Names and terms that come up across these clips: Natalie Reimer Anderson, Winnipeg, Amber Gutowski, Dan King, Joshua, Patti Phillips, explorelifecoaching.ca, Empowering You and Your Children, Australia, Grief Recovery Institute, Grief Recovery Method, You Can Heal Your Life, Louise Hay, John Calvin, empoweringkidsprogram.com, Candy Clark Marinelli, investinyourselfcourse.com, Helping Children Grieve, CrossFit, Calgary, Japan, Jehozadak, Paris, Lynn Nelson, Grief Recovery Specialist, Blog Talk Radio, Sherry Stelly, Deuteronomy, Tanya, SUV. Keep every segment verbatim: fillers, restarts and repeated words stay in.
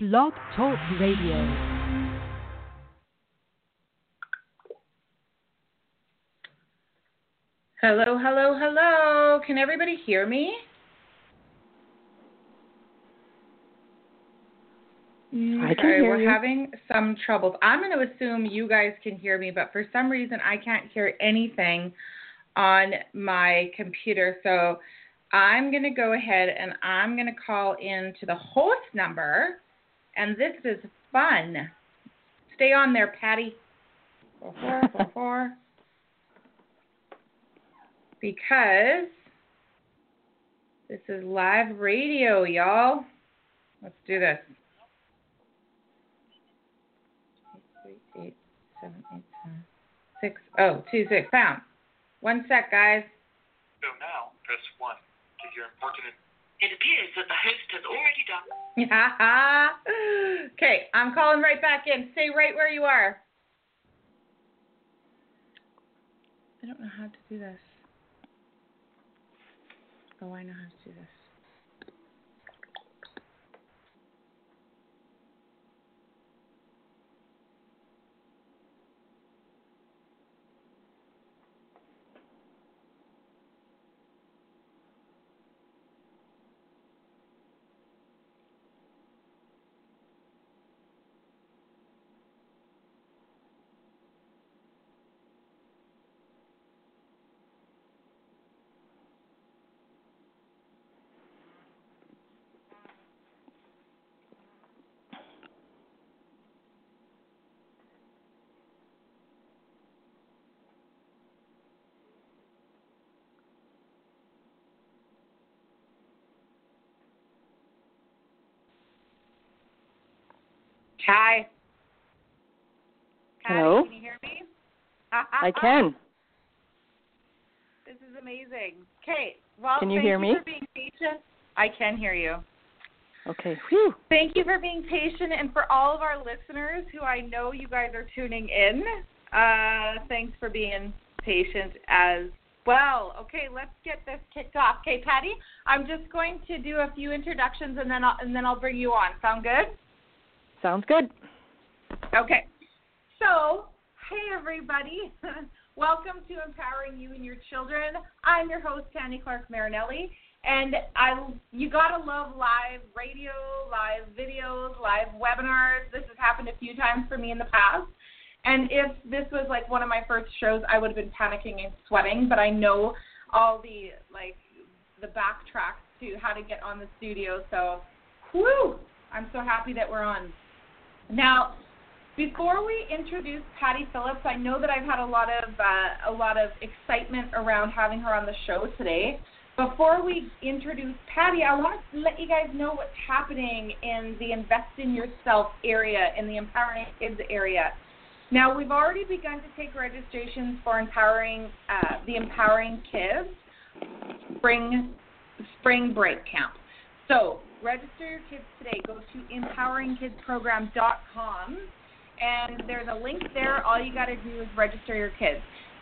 Blog Talk Radio. Hello, hello, hello. Can everybody hear me? I can hear you. We're having some troubles. I'm going to assume you guys can hear me, but for some reason I can't hear anything on my computer. So I'm going to go ahead and I'm going to call in to the host number. And this is fun. Stay on there, Patti. Before, before. Because this is live radio, y'all. Let's do this. eight three eight seven eight seven six oh two six. Found. One sec, guys. So now, press one to hear important. It appears that the host has already done. Okay, I'm calling right back in. Stay right where you are. I don't know how to do this. Oh, I know how to do this. Hi. Hi. Hello. Can you hear me? I can. This is amazing. Okay. Well, can you hear me? Thank you for being patient. I can hear you. Okay. Whew. Thank you for being patient, and for all of our listeners who I know you guys are tuning in. Uh, thanks for being patient as well. Okay, let's get this kicked off. Okay, Patti, I'm just going to do a few introductions, and then I'll, and then I'll bring you on. Sound good? Sounds good. Okay. So, hey, everybody. Welcome to Empowering You and Your Children. I'm your host, Candy Clark Marinelli, and I you got to love live radio, live videos, live webinars. This has happened a few times for me in the past, and if this was, like, one of my first shows, I would have been panicking and sweating, but I know all the, like, the backtracks to how to get on the studio, so, whew, I'm so happy that we're on. Now, before we introduce Patti Phillips, I know that I've had a lot of uh, a lot of excitement around having her on the show today. Before we introduce Patti, I want to let you guys know what's happening in the Invest in Yourself area, in the Empowering Kids area. Now, we've already begun to take registrations for empowering uh, the Empowering Kids spring spring break camp. So, register your kids today. Go to empowering kids program dot com, and there's a link there. All you got to do is register your kids.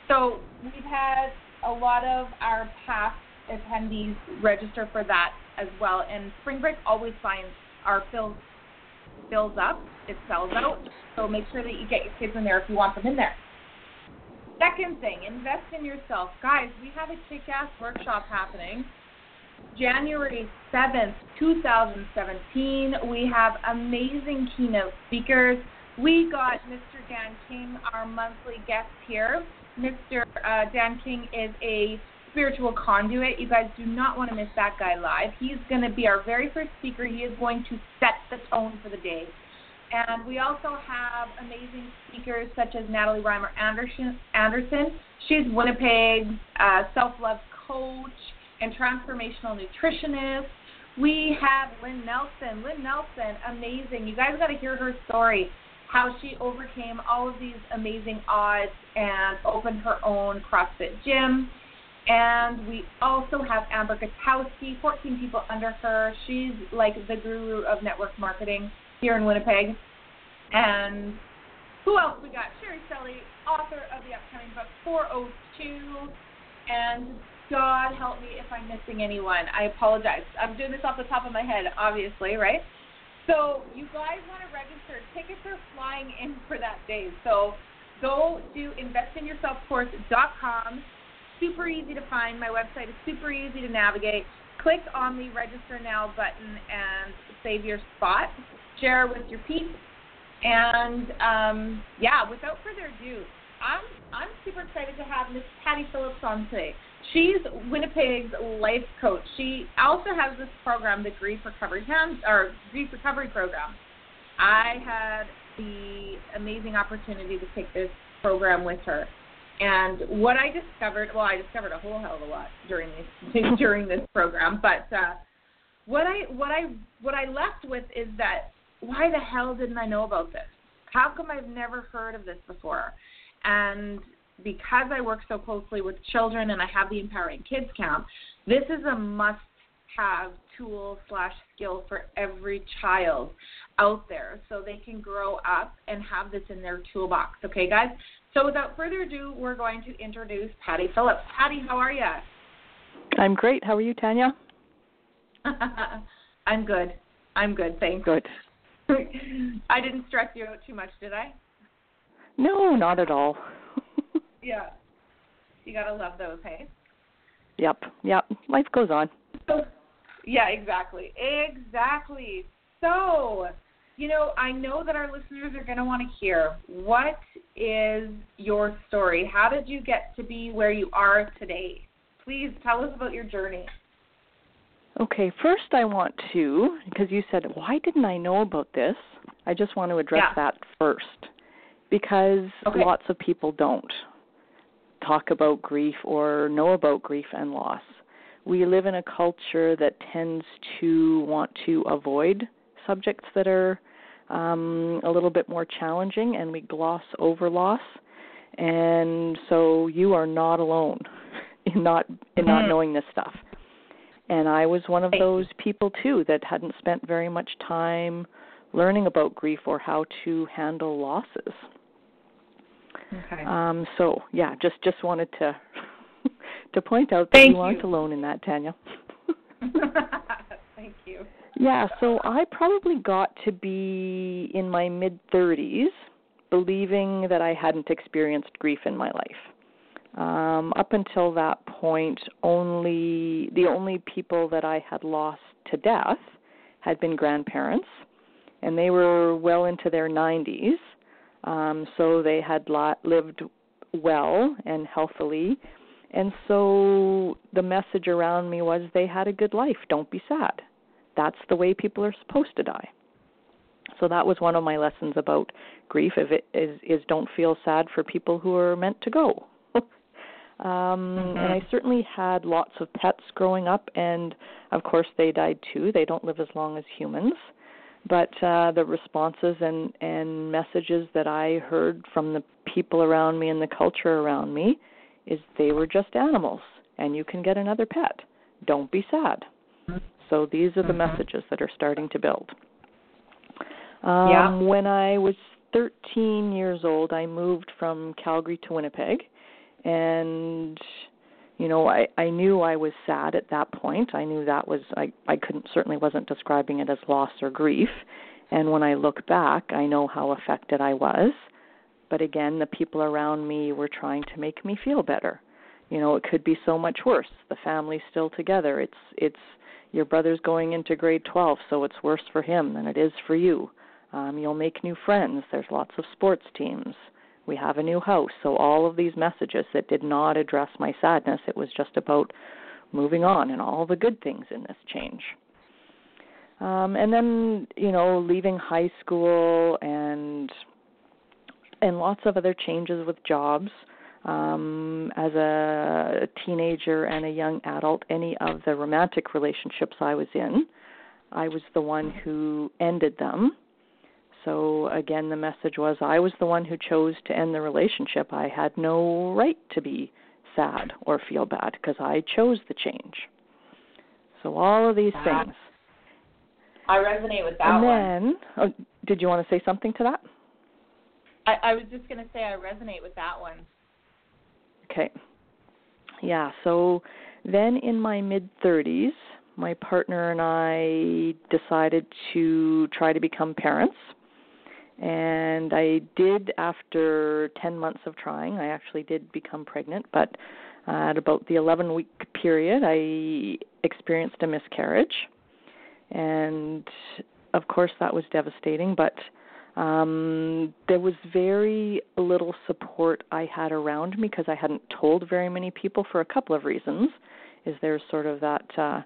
So we've had a lot of our past attendees register for that as well, and spring break always finds our fills, fills up. It sells out, so make sure that you get your kids in there if you want them in there. Second thing, invest in yourself. Guys, we have a kick-ass workshop happening. January seventh, two thousand seventeen, we have amazing keynote speakers. We got Mister Dan King, our monthly guest here. Mister Uh, Dan King is a spiritual conduit. You guys do not want to miss that guy live. He's going to be our very first speaker. He is going to set the tone for the day. And we also have amazing speakers such as Natalie Reimer Anderson. Anderson. She's Winnipeg's uh, self-love coach and transformational nutritionist. We have Lynn Nelson. Lynn Nelson, amazing. You guys got to hear her story, how she overcame all of these amazing odds and opened her own CrossFit gym. And we also have Amber Gutowski, fourteen people under her. She's like the guru of network marketing here in Winnipeg. And who else we got? Sherry Stelly, author of the upcoming book four oh two. And God help me if I'm missing anyone. I apologize. I'm doing this off the top of my head, obviously, right? So you guys want to register. Tickets are flying in for that day. So go to invest in yourself course dot com. Super easy to find. My website is super easy to navigate. Click on the register now button and save your spot. Share with your peeps. And, um, yeah, without further ado, I'm I'm super excited to have Miss Patti Phillips on today. She's Winnipeg's life coach. She also has this program, the Grief Recovery Camp, or Grief Recovery Program. I had the amazing opportunity to take this program with her, and what I discovered, well, I discovered a whole hell of a lot during this during this program. But uh, what I what I what I left with is that why the hell didn't I know about this? How come I've never heard of this before? And because I work so closely with children and I have the Empowering Kids Camp, this is a must-have tool slash skill for every child out there so they can grow up and have this in their toolbox. Okay, guys? So without further ado, we're going to introduce Patti Phillips. Patti, how are you? I'm great. How are you, Tanya? I'm good. I'm good, thanks. Good. I didn't stress you out too much, did I? No, not at all. Yeah. You got to love those, hey? Yep, yep. Life goes on. So, yeah, exactly. Exactly. So, you know, I know that our listeners are going to want to hear, what is your story? How did you get to be where you are today? Please tell us about your journey. Okay, first I want to, because you said, why didn't I know about this? I just want to address yeah. that first. Because okay. lots of people don't talk about grief or know about grief and loss. We live in a culture that tends to want to avoid subjects that are um, a little bit more challenging, and we gloss over loss. And so you are not alone in not in mm-hmm. not knowing this stuff. And I was one of those people, too, that hadn't spent very much time learning about grief or how to handle losses. Okay. Um, so, yeah, just, just wanted to to point out that Thank you aren't alone in that, Tanya. Thank you. Yeah, so I probably got to be in my mid-thirties believing that I hadn't experienced grief in my life. Um, up until that point, only the only people that I had lost to death had been grandparents, and they were well into their nineties, um, so they had lived well and healthily. And so the message around me was they had a good life. Don't be sad. That's the way people are supposed to die. So that was one of my lessons about grief, if it is, is don't feel sad for people who are meant to go. Um, mm-hmm. And I certainly had lots of pets growing up, and, of course, they died too. They don't live as long as humans. But uh, the responses and, and messages that I heard from the people around me and the culture around me is they were just animals, and you can get another pet. Don't be sad. So these are the mm-hmm. messages that are starting to build. Um, yeah. When I was thirteen years old, I moved from Calgary to Winnipeg, and, you know, I, I knew I was sad at that point. I knew that was, I, I couldn't, certainly wasn't describing it as loss or grief. And when I look back, I know how affected I was. But again, the people around me were trying to make me feel better. You know, it could be so much worse. The family's still together. It's, it's your brother's going into grade twelve, so it's worse for him than it is for you. Um, you'll make new friends. There's lots of sports teams. We have a new house. So all of these messages that did not address my sadness, it was just about moving on and all the good things in this change. Um, and then, you know, leaving high school and and lots of other changes with jobs. Um, as a teenager and a young adult, any of the romantic relationships I was in, I was the one who ended them. So, again, the message was I was the one who chose to end the relationship. I had no right to be sad or feel bad because I chose the change. So all of these wow. things. I resonate with that and one. And then, oh, did you want to say something to that? I, I was just going to say I resonate with that one. Okay. Yeah, so then in my mid-thirties, my partner and I decided to try to become parents. And I did, after ten months of trying, I actually did become pregnant, but uh, at about the eleven-week period, I experienced a miscarriage. And, of course, that was devastating, but um, there was very little support I had around me because I hadn't told very many people for a couple of reasons. Is there's sort of that uh,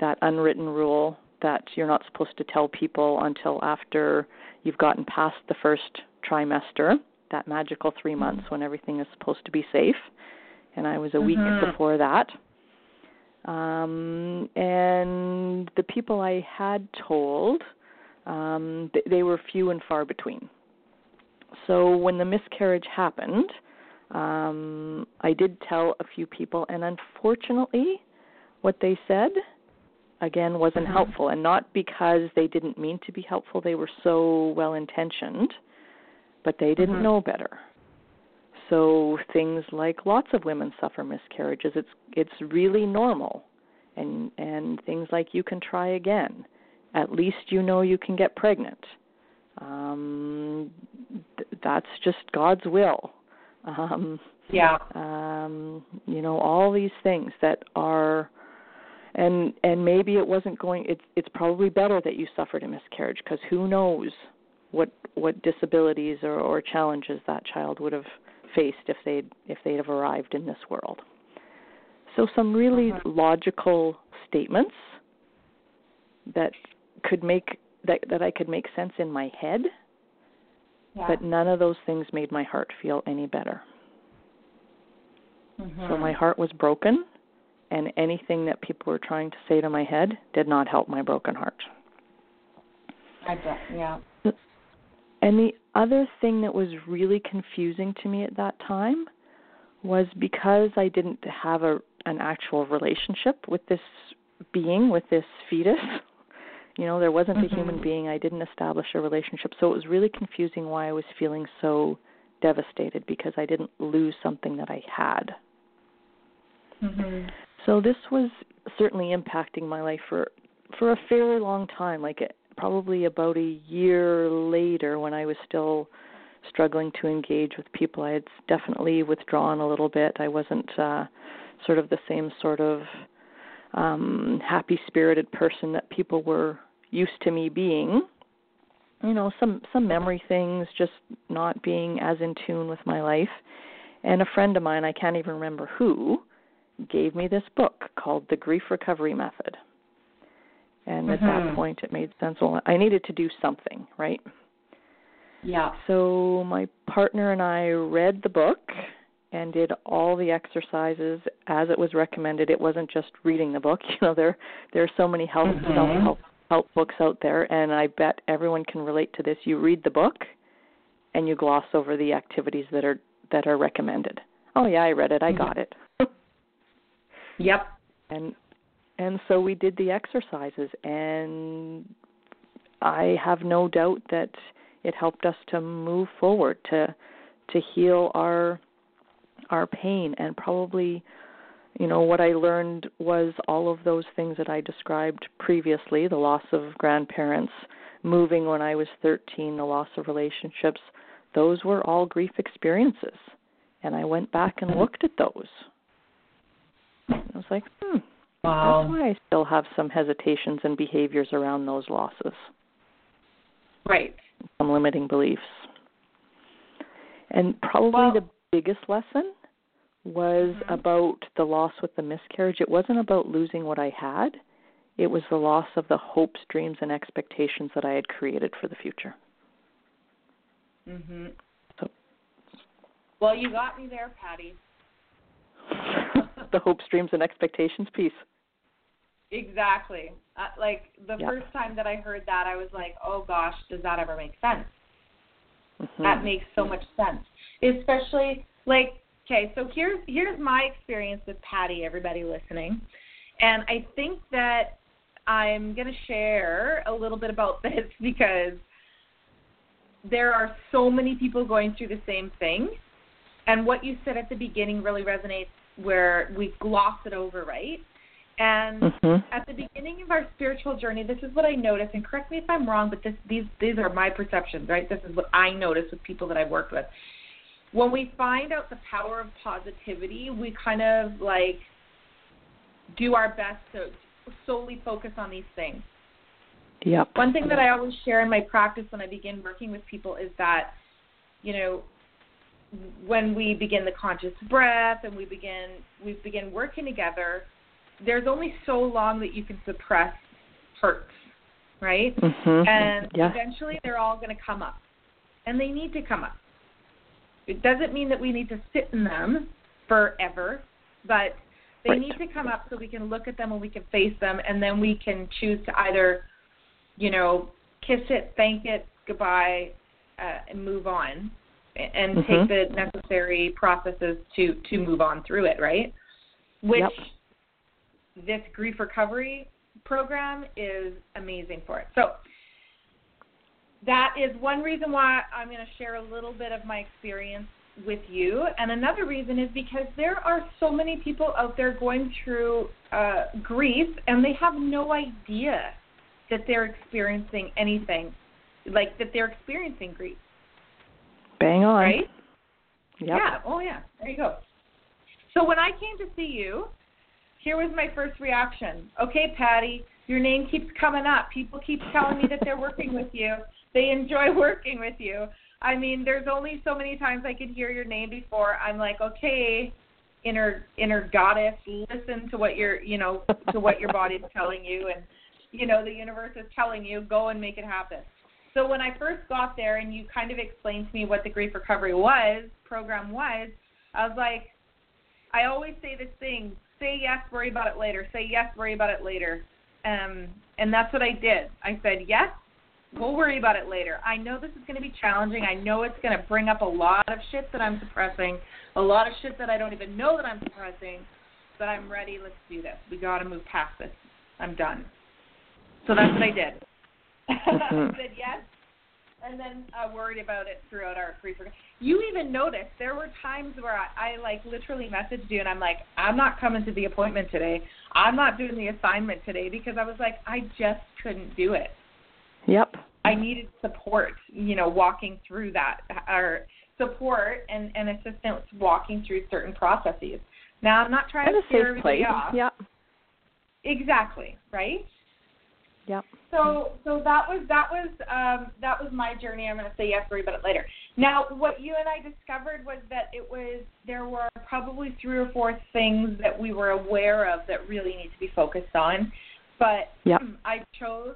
that unwritten rule that you're not supposed to tell people until after you've gotten past the first trimester, that magical three months when everything is supposed to be safe. And I was a week mm-hmm. before that. Um, and the people I had told, um, th- they were few and far between. So when the miscarriage happened, um, I did tell a few people, and unfortunately what they said, again, wasn't mm-hmm. helpful, and not because they didn't mean to be helpful. They were so well-intentioned, but they didn't mm-hmm. know better. So things like lots of women suffer miscarriages. It's it's really normal. And and things like you can try again. At least you know you can get pregnant. Um, th- that's just God's will. Um, yeah. Um, you know, all these things that are, and and maybe it wasn't going, it's, it's probably better that you suffered a miscarriage because who knows what what disabilities or, or challenges that child would have faced if they'd, if they'd have arrived in this world. So some really uh-huh. logical statements that could make that, that I could make sense in my head, yeah. but none of those things made my heart feel any better. Uh-huh. So my heart was broken, and anything that people were trying to say to my head did not help my broken heart. I bet, yeah. And the other thing that was really confusing to me at that time was because I didn't have a an actual relationship with this being, with this fetus. You know, there wasn't mm-hmm. a human being. I didn't establish a relationship. So it was really confusing why I was feeling so devastated because I didn't lose something that I had. Mm-hmm. So this was certainly impacting my life for, for a fairly long time, like it, probably about a year later when I was still struggling to engage with people. I had definitely withdrawn a little bit. I wasn't uh, sort of the same sort of um, happy-spirited person that people were used to me being. You know, some, some memory things, just not being as in tune with my life. And a friend of mine, I can't even remember who, gave me this book called The Grief Recovery Method. And at mm-hmm. that point, it made sense. Well, I needed to do something, right? Yeah. So my partner and I read the book and did all the exercises as it was recommended. It wasn't just reading the book. You know, there there are so many help mm-hmm. self-help help books out there, and I bet everyone can relate to this. You read the book, and you gloss over the activities that are that are recommended. Oh, yeah, I read it. I got it. Yep. And... And so we did the exercises, and I have no doubt that it helped us to move forward, to to heal our our pain. And probably, you know, what I learned was all of those things that I described previously, the loss of grandparents, moving when I was thirteen, the loss of relationships, those were all grief experiences. And I went back and looked at those. And I was like, hmm. Wow. That's why I still have some hesitations and behaviors around those losses. Right. Some limiting beliefs. And probably wow. the biggest lesson was mm-hmm. about the loss with the miscarriage. It wasn't about losing what I had. It was the loss of the hopes, dreams, and expectations that I had created for the future. Mm-hmm. So. Well, you got me there, Patti. The hopes, dreams, and expectations piece. Exactly. Uh, like the yeah. first time that I heard that, I was like, oh gosh, does that ever make sense? Mm-hmm. That makes so much sense. Especially like, okay, so here's, here's my experience with Patti, everybody listening. And I think that I'm going to share a little bit about this because there are so many people going through the same thing. And what you said at the beginning really resonates where we gloss it over, right? And mm-hmm. at the beginning of our spiritual journey, this is what I noticed, and correct me if I'm wrong, but this, these, these are my perceptions, right? This is what I notice with people that I've worked with. When we find out the power of positivity, we kind of, like, do our best to solely focus on these things. Yep. One thing that I always share in my practice when I begin working with people is that, you know, when we begin the conscious breath and we begin we begin working together, there's only so long that you can suppress hurts, right? Mm-hmm. And yeah. eventually they're all going to come up, and they need to come up. It doesn't mean that we need to sit in them forever, but they right. need to come up so we can look at them and we can face them, and then we can choose to either, you know, kiss it, thank it, goodbye, uh, and move on, and mm-hmm. take the necessary processes to, to move on through it, right? Which yep. this grief recovery program is amazing for it. So that is one reason why I'm going to share a little bit of my experience with you. And another reason is because there are so many people out there going through uh, grief, and they have no idea that they're experiencing anything, like that they're experiencing grief. Bang on. Right? Yep. Yeah. Oh, yeah. There you go. So when I came to see you, here was my first reaction. Okay, Patti, your name keeps coming up. People keep telling me that they're working with you. They enjoy working with you. I mean, there's only so many times I could hear your name before I'm like, okay, inner inner goddess, listen to what your you know to what your body's telling you, and you know the universe is telling you, go and make it happen. So when I first got there and you kind of explained to me what the grief recovery was, program was, I was like, I always say this thing, say yes, worry about it later, say yes, worry about it later. Um, and that's what I did. I said, yes, we'll worry about it later. I know this is going to be challenging. I know it's going to bring up a lot of shit that I'm suppressing, a lot of shit that I don't even know that I'm suppressing, but I'm ready. Let's do this. We got to move past this. I'm done. So that's what I did. I said yes, and then I worried about it throughout our grief. You even noticed there were times where I, I, like, literally messaged you, and I'm like, I'm not coming to the appointment today. I'm not doing the assignment today because I was like, I just couldn't do it. Yep. I needed support, you know, walking through that, or support and, and assistance walking through certain processes. Now, I'm not trying and to scare everybody off. Yep. Exactly, right? Yep. So, so that was that was um, that was my journey. I'm going to say yes, worry about it later. Now, what you and I discovered was that it was there were probably three or four things that we were aware of that really need to be focused on, but yep. I chose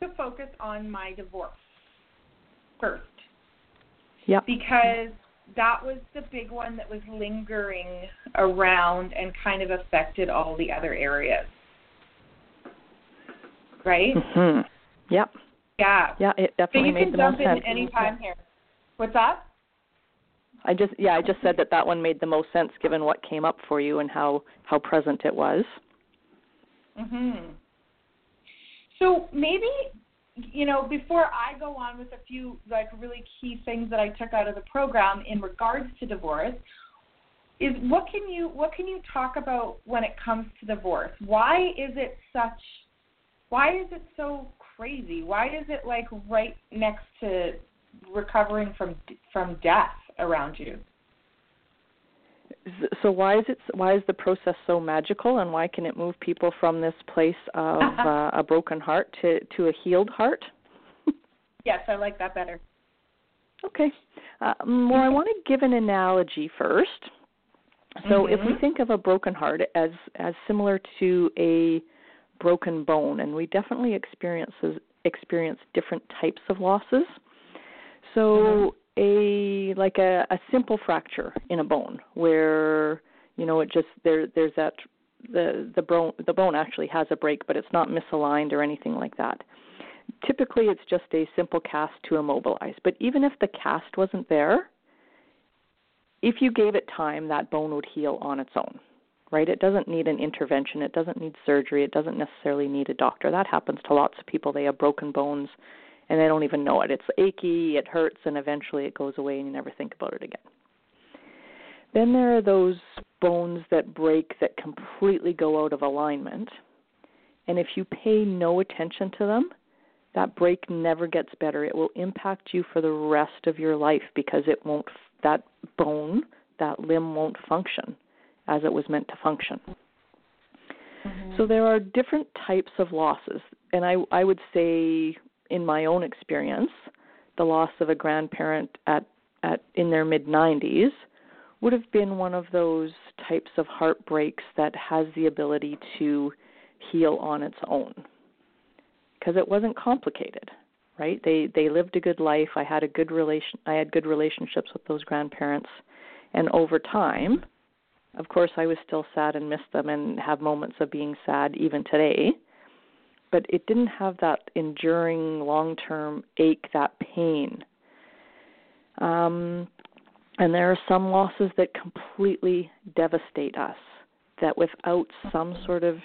to focus on my divorce first. Yep. Because that was the big one that was lingering around and kind of affected all the other areas. Right? Mm-hmm. Yep. Yeah. Yeah, it definitely made the most sense. So you can jump in any time here. What's that? I just, yeah, I just said that that one made the most sense given what came up for you and how, how present it was. Mm-hmm. So maybe, you know, before I go on with a few, like, really key things that I took out of the program in regards to divorce, is what can you, what can you talk about when it comes to divorce? Why is it such... Why is it so crazy? Why is it, like, right next to recovering from from death around you? So why is it? Why is the process so magical, and why can it move people from this place of uh, a broken heart to, to a healed heart? Yes, I like that better. Okay. Uh, well, I want to give an analogy first. So mm-hmm. if we think of a broken heart as as similar to a broken bone, and we definitely experiences experience different types of losses. So mm-hmm. a like a, a simple fracture in a bone, where you know it just there there's that the the bone the bone actually has a break, but it's not misaligned or anything like that. Typically, it's just a simple cast to immobilize. But even if the cast wasn't there, if you gave it time, that bone would heal on its own. Right? It doesn't need an intervention. It doesn't need surgery. It doesn't necessarily need a doctor. That happens to lots of people. They have broken bones, and they don't even know it. It's achy, it hurts, and eventually it goes away, and you never think about it again. Then there are those bones that break, that completely go out of alignment. And if you pay no attention to them, that break never gets better. It will impact you for the rest of your life because it won't. That bone, that limb won't function as it was meant to function. Mm-hmm. So there are different types of losses. And I, I would say in my own experience, the loss of a grandparent at, at in their mid-nineties would have been one of those types of heartbreaks that has the ability to heal on its own. Because it wasn't complicated, right? They they lived a good life. I had a good relation. I had good relationships with those grandparents, and over time, of course, I was still sad and missed them, and have moments of being sad even today. But it didn't have that enduring, long-term ache, that pain. Um, and there are some losses that completely devastate us. That without some sort of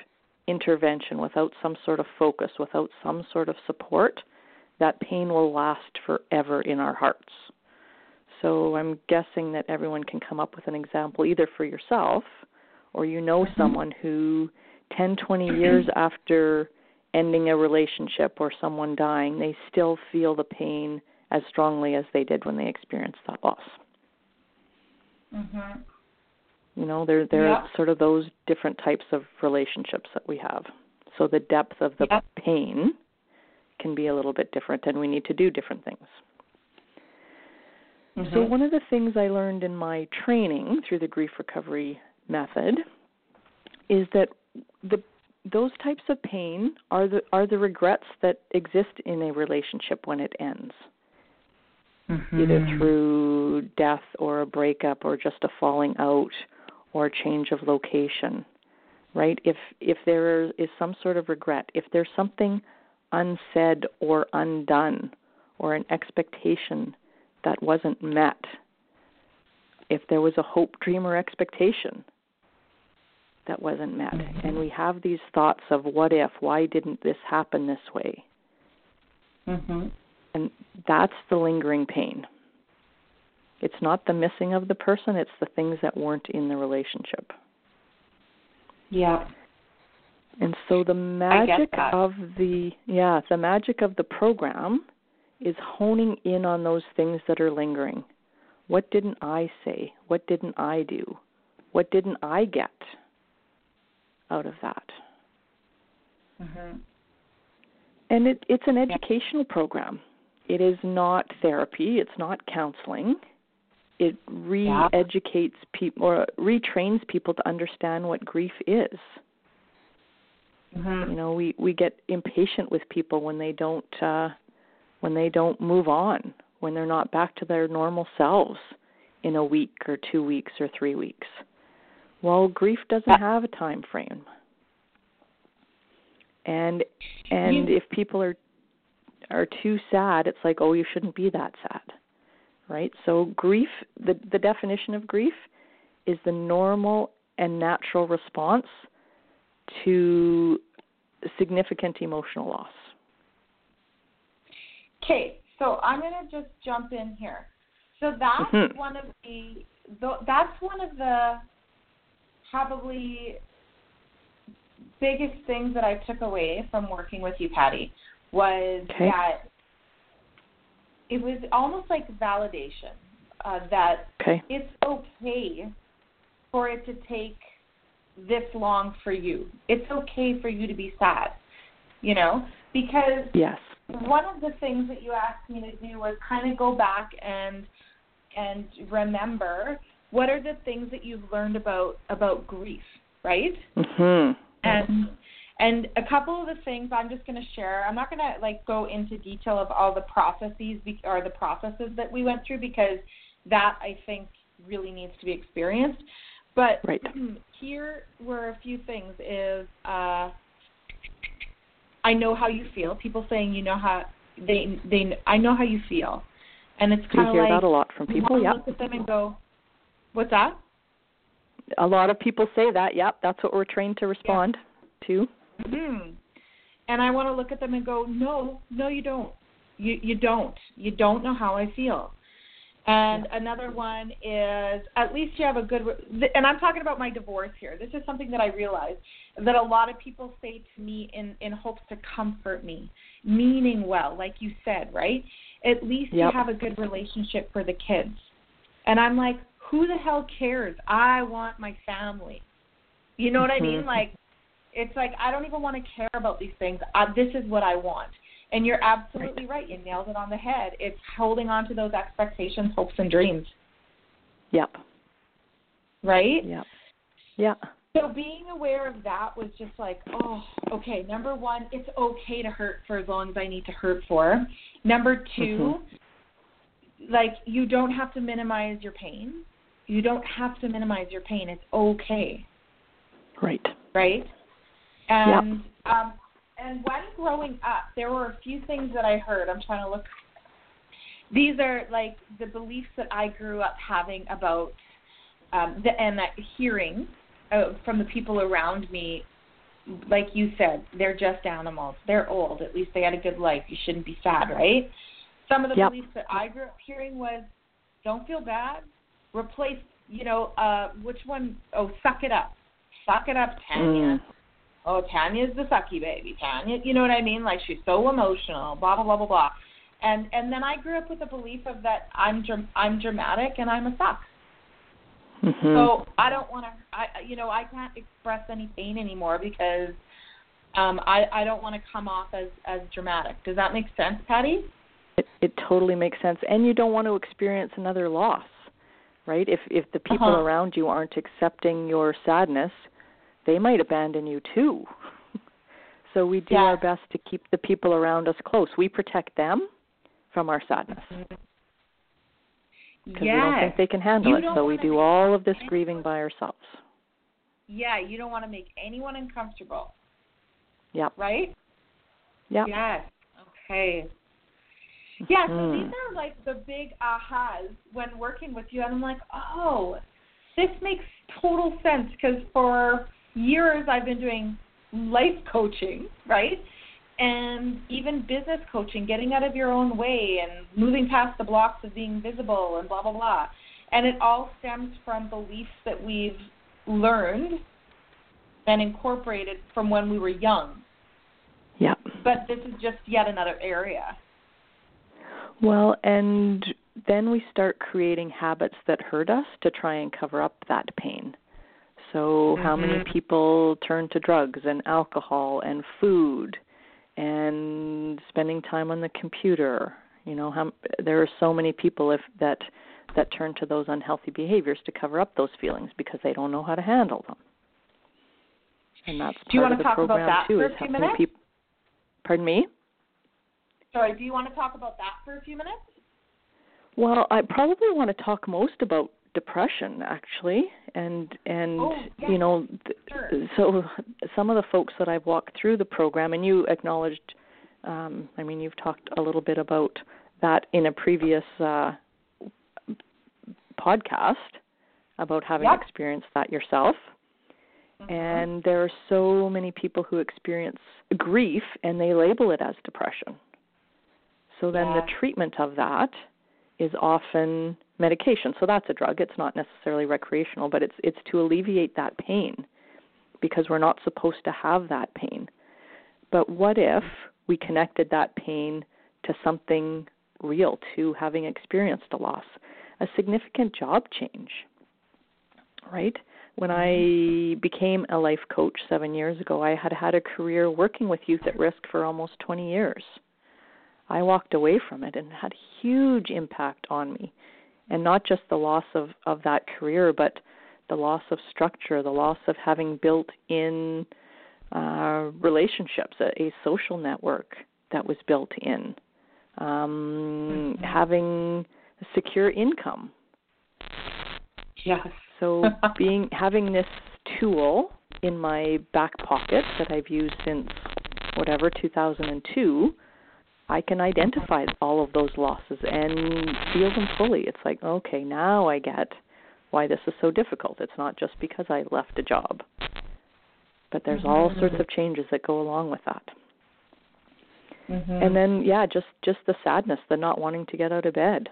intervention, without some sort of focus, without some sort of support, that pain will last forever in our hearts. So I'm guessing that everyone can come up with an example either for yourself or you know someone who ten, twenty years after ending a relationship or someone dying, they still feel the pain as strongly as they did when they experienced that loss. Mm-hmm. You know, there there yep. are sort of those different types of relationships that we have. So the depth of the yep. pain can be a little bit different, and we need to do different things. Mm-hmm. So one of the things I learned in my training through the grief recovery method is that the those types of pain are the are the regrets that exist in a relationship when it ends. Mm-hmm. Either through death or a breakup or just a falling out or a change of location, right? If if there is some sort of regret, if there's something unsaid or undone or an expectation that wasn't met, if there was a hope, dream, or expectation that wasn't met, mm-hmm. and we have these thoughts of what if, why didn't this happen this way? Mm-hmm. And that's the lingering pain. It's not the missing of the person, it's the things that weren't in the relationship. Yeah. And so the magic of the yeah, the magic of the program is honing in on those things that are lingering. What didn't I say? What didn't I do? What didn't I get out of that? Mm-hmm. And it, it's an educational yeah. program. It is not therapy. It's not counseling. It re-educates people or retrains people to understand what grief is. Mm-hmm. You know, we, we get impatient with people when they don't uh, when they don't move on, when they're not back to their normal selves in a week or two weeks or three weeks. Well, grief doesn't have a time frame. And and you, if people are are too sad, it's like, oh, you shouldn't be that sad, right? So grief, the, the definition of grief is the normal and natural response to significant emotional loss. Okay, so I'm going to just jump in here. So that's mm-hmm. one of the, the that's one of the probably biggest things that I took away from working with you, Patti, was okay. that it was almost like validation uh, that okay. it's okay for it to take this long for you. It's okay for you to be sad, you know, because yes. one of the things that you asked me to do was kind of go back and and remember what are the things that you've learned about, about grief, right? Mm-hmm. And and a couple of the things I'm just going to share. I'm not going to like go into detail of all the processes be, or the processes that we went through because that I think really needs to be experienced. But right. here were a few things: is uh, I know how you feel. People saying you know how they they I know how you feel, and it's kind of like you hear that a lot from people. Yeah. Look at them and go, what's that? A lot of people say that, yep, that's what we're trained to respond yeah. to. Mm-hmm. And I want to look at them and go, no, no, you don't. You you don't. You don't know how I feel. And another one is, at least you have a good, and I'm talking about my divorce here. This is something that I realized that a lot of people say to me in, in hopes to comfort me, meaning well, like you said, right? At least yep. you have a good relationship for the kids. And I'm like, who the hell cares? I want my family. You know what mm-hmm. I mean? Like, it's like, I don't even want to care about these things. I, this is what I want. And you're absolutely right. You nailed it on the head. It's holding on to those expectations, hopes, and dreams. Yep. Right? Yep. Yeah. So being aware of that was just like, oh, okay, number one, it's okay to hurt for as long as I need to hurt for. Number two, mm-hmm. like, you don't have to minimize your pain. You don't have to minimize your pain. It's okay. Right. Right? And yep. um And when growing up, there were a few things that I heard. I'm trying to look. These are like the beliefs that I grew up having about um, the, and that hearing uh, from the people around me. Like you said, they're just animals. They're old. At least they had a good life. You shouldn't be sad, right? Some of the yep. beliefs that I grew up hearing was, don't feel bad. Replace, you know, uh, which one? Oh, suck it up. Suck it up, Tanya. Mm. Oh, Tanya's the sucky baby. Tanya, you know what I mean? Like, she's so emotional, blah, blah, blah, blah, blah. And and then I grew up with the belief of that I'm I'm dramatic and I'm a suck. Mm-hmm. So I don't want to, I you know, I can't express any pain anymore because um, I, I don't want to come off as, as dramatic. Does that make sense, Patti? It, it totally makes sense. And you don't want to experience another loss, right? If, if the people uh-huh. around you aren't accepting your sadness, they might abandon you too. So we do yeah. our best to keep the people around us close. We protect them from our sadness. Because yes. we don't think they can handle it, so we do all of this anyone. grieving by ourselves. Yeah, you don't want to make anyone uncomfortable. Yeah. Right? Yeah. Yes. Okay. Yeah, mm-hmm. so these are like the big ahas when working with you, and I'm like, oh, this makes total sense because for years I've been doing life coaching, right? And even business coaching, getting out of your own way and moving past the blocks of being visible and blah, blah, blah. And it all stems from beliefs that we've learned and incorporated from when we were young. Yeah. But this is just yet another area. Well, and then we start creating habits that hurt us to try and cover up that pain. So mm-hmm. how many people turn to drugs and alcohol and food and spending time on the computer? You know, how, there are so many people if, that that turn to those unhealthy behaviors to cover up those feelings because they don't know how to handle them. And that's do part of the program too. Do you want to talk about that for a few minutes? People, pardon me? Sorry, do you want to talk about that for a few minutes? Well, I probably want to talk most about depression, actually, and, and oh, yes. you know, sure. so some of the folks that I've walked through the program, and you acknowledged, um, I mean, you've talked a little bit about that in a previous uh, podcast about having yep. experienced that yourself, mm-hmm. and there are so many people who experience grief, and they label it as depression. So then yeah. the treatment of that is often medication. So that's a drug. It's not necessarily recreational, but it's it's to alleviate that pain because we're not supposed to have that pain. But what if we connected that pain to something real, to having experienced a loss, a significant job change, right? When I became a life coach seven years ago, I had had a career working with youth at risk for almost twenty years. I walked away from it and it had a huge impact on me, and not just the loss of, of that career, but the loss of structure, the loss of having built-in uh, relationships, a, a social network that was built in, um, mm-hmm. having a secure income. Yes. So being having this tool in my back pocket that I've used since whatever two thousand two. I can identify all of those losses and feel them fully. It's like, okay, now I get why this is so difficult. It's not just because I left a job. But there's mm-hmm. all sorts of changes that go along with that. Mm-hmm. And then, yeah, just, just the sadness, the not wanting to get out of bed,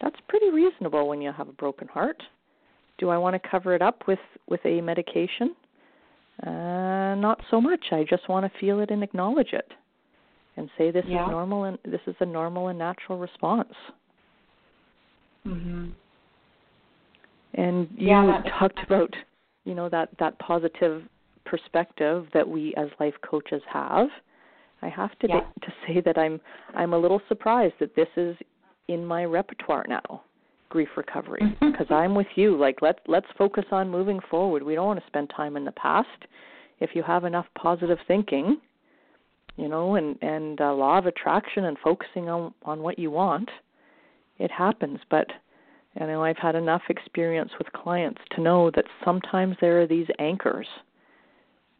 that's pretty reasonable when you have a broken heart. Do I want to cover it up with, with a medication? Uh, not so much. I just want to feel it and acknowledge it and say this yeah. is normal and this is a normal and natural response. Mm-hmm. And you yeah, talked about, you know, that, that positive perspective that we as life coaches have. I have to yeah. de- to say that I'm I'm a little surprised that this is in my repertoire now, grief recovery, because mm-hmm. I'm with you. Like, let's let's focus on moving forward. We don't want to spend time in the past. If you have enough positive thinking, you know, and and uh, law of attraction and focusing on, on what you want, it happens. But you know, I've had enough experience with clients to know that sometimes there are these anchors.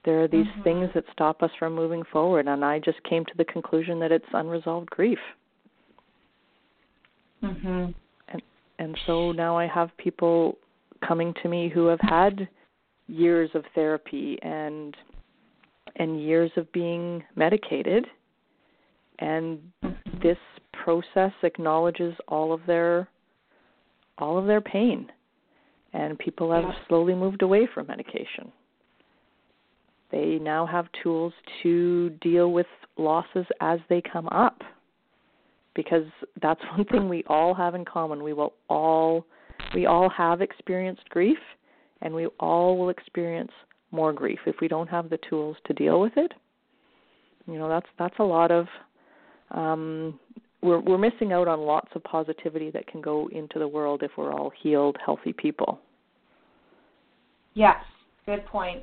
There are these mm-hmm. things that stop us from moving forward, and I just came to the conclusion that it's unresolved grief. Mm-hmm. And and so now I have people coming to me who have had years of therapy and and years of being medicated, and mm-hmm. this process acknowledges all of their all of their pain, and people have yeah. slowly moved away from medication. They now have tools to deal with losses as they come up, because that's one thing we all have in common. We will all, we all have experienced grief, and we all will experience more grief if we don't have the tools to deal with it. You know, that's that's a lot of. Um, we're we're missing out on lots of positivity that can go into the world if we're all healed, healthy people. Yes, good point.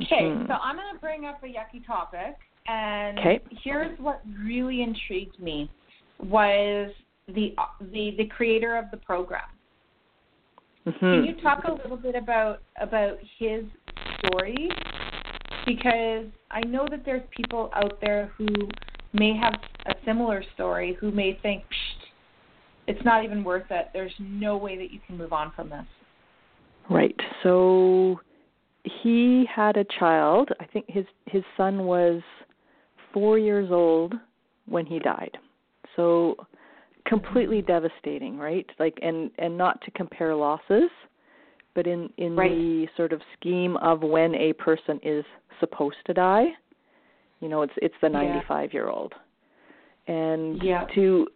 Okay, so I'm going to bring up a yucky topic, and okay. here's what really intrigued me was the the, the creator of the program. Mm-hmm. Can you talk a little bit about about his story? Because I know that there's people out there who may have a similar story, who may think, psh, it's not even worth it. There's no way that you can move on from this. Right, so... he had a child. I think his, his son was four years old when he died. So completely devastating, right? Like, and, and not to compare losses, but in, in right. the sort of scheme of when a person is supposed to die, you know, it's it's the ninety-five yeah. year old, and yeah. to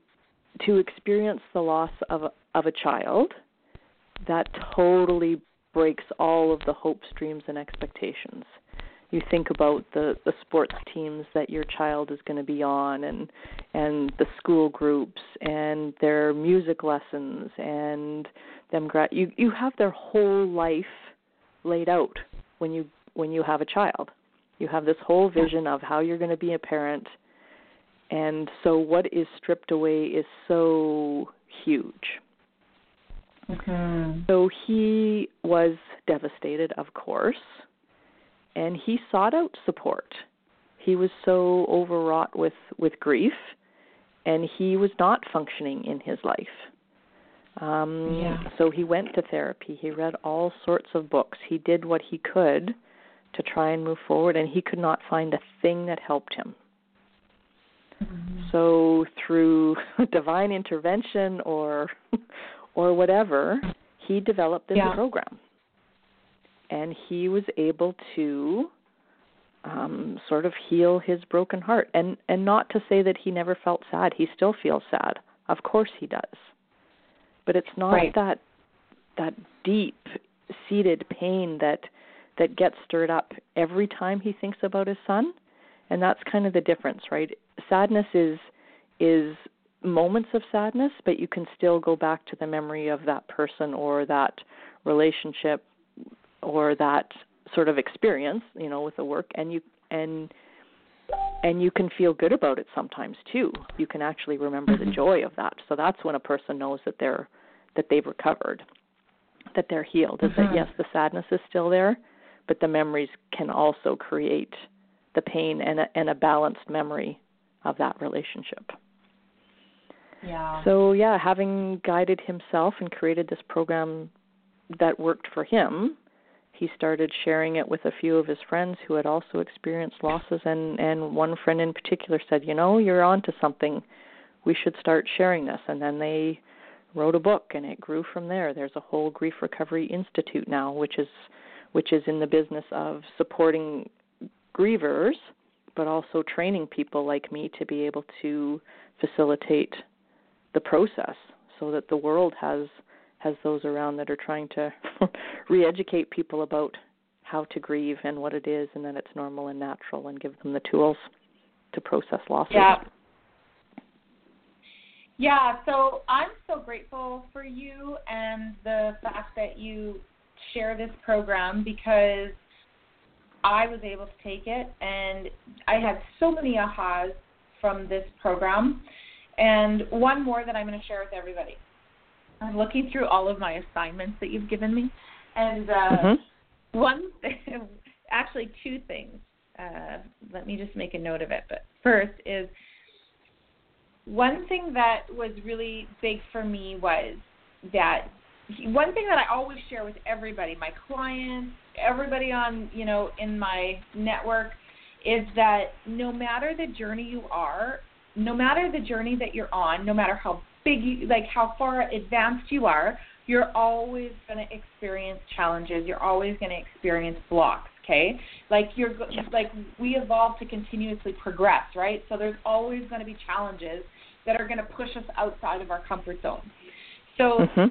to experience the loss of a, of a child, that totally breaks all of the hopes, dreams, and expectations. You think about the, the sports teams that your child is going to be on, and and the school groups and their music lessons and them. Gra- you you have their whole life laid out when you when you have a child. You have this whole vision of how you're going to be a parent, and so what is stripped away is so huge. Okay. So he was devastated, of course, and he sought out support. He was so overwrought with, with grief, and he was not functioning in his life. Um, yeah. So he went to therapy. He read all sorts of books. He did what he could to try and move forward, and he could not find a thing that helped him. Mm-hmm. So through divine intervention or... or whatever, he developed this yeah. program. And he was able to um, sort of heal his broken heart. And, and not to say that he never felt sad. He still feels sad. Of course he does. But it's not right. that that deep-seated pain that that gets stirred up every time he thinks about his son. And that's kind of the difference, right? Sadness is is... moments of sadness, but you can still go back to the memory of that person or that relationship or that sort of experience, you know, with the work, and you and and you can feel good about it sometimes too. You can actually remember the joy of that. So that's when a person knows that they're that they've recovered, that they're healed. Is mm-hmm. that yes, the sadness is still there, but the memories can also create the pain and a, and a balanced memory of that relationship. Yeah. So, yeah, having guided himself and created this program that worked for him, he started sharing it with a few of his friends who had also experienced losses, and, and one friend in particular said, you know, you're onto something. We should start sharing this. And then they wrote a book, and it grew from there. There's a whole Grief Recovery Institute now, which is which is in the business of supporting grievers, but also training people like me to be able to facilitate the process so that the world has has those around that are trying to re-educate people about how to grieve and what it is, and that it's normal and natural, and give them the tools to process losses. Yeah. Yeah, so I'm so grateful for you and the fact that you share this program, because I was able to take it, and I had so many ahas from this program. And one more that I'm going to share with everybody. I'm looking through all of my assignments that you've given me, and uh, mm-hmm. one, actually two things. Uh, let me just make a note of it. But first is, one thing that was really big for me was that one thing that I always share with everybody, my clients, everybody on, you know, in my network, is that no matter the journey you are, no matter the journey that you're on, no matter how big you, like how far advanced you are, you're always going to experience challenges. You're always going to experience blocks. Okay, like you're like we evolve to continuously progress, right? So there's always going to be challenges that are going to push us outside of our comfort zone. So, mm-hmm.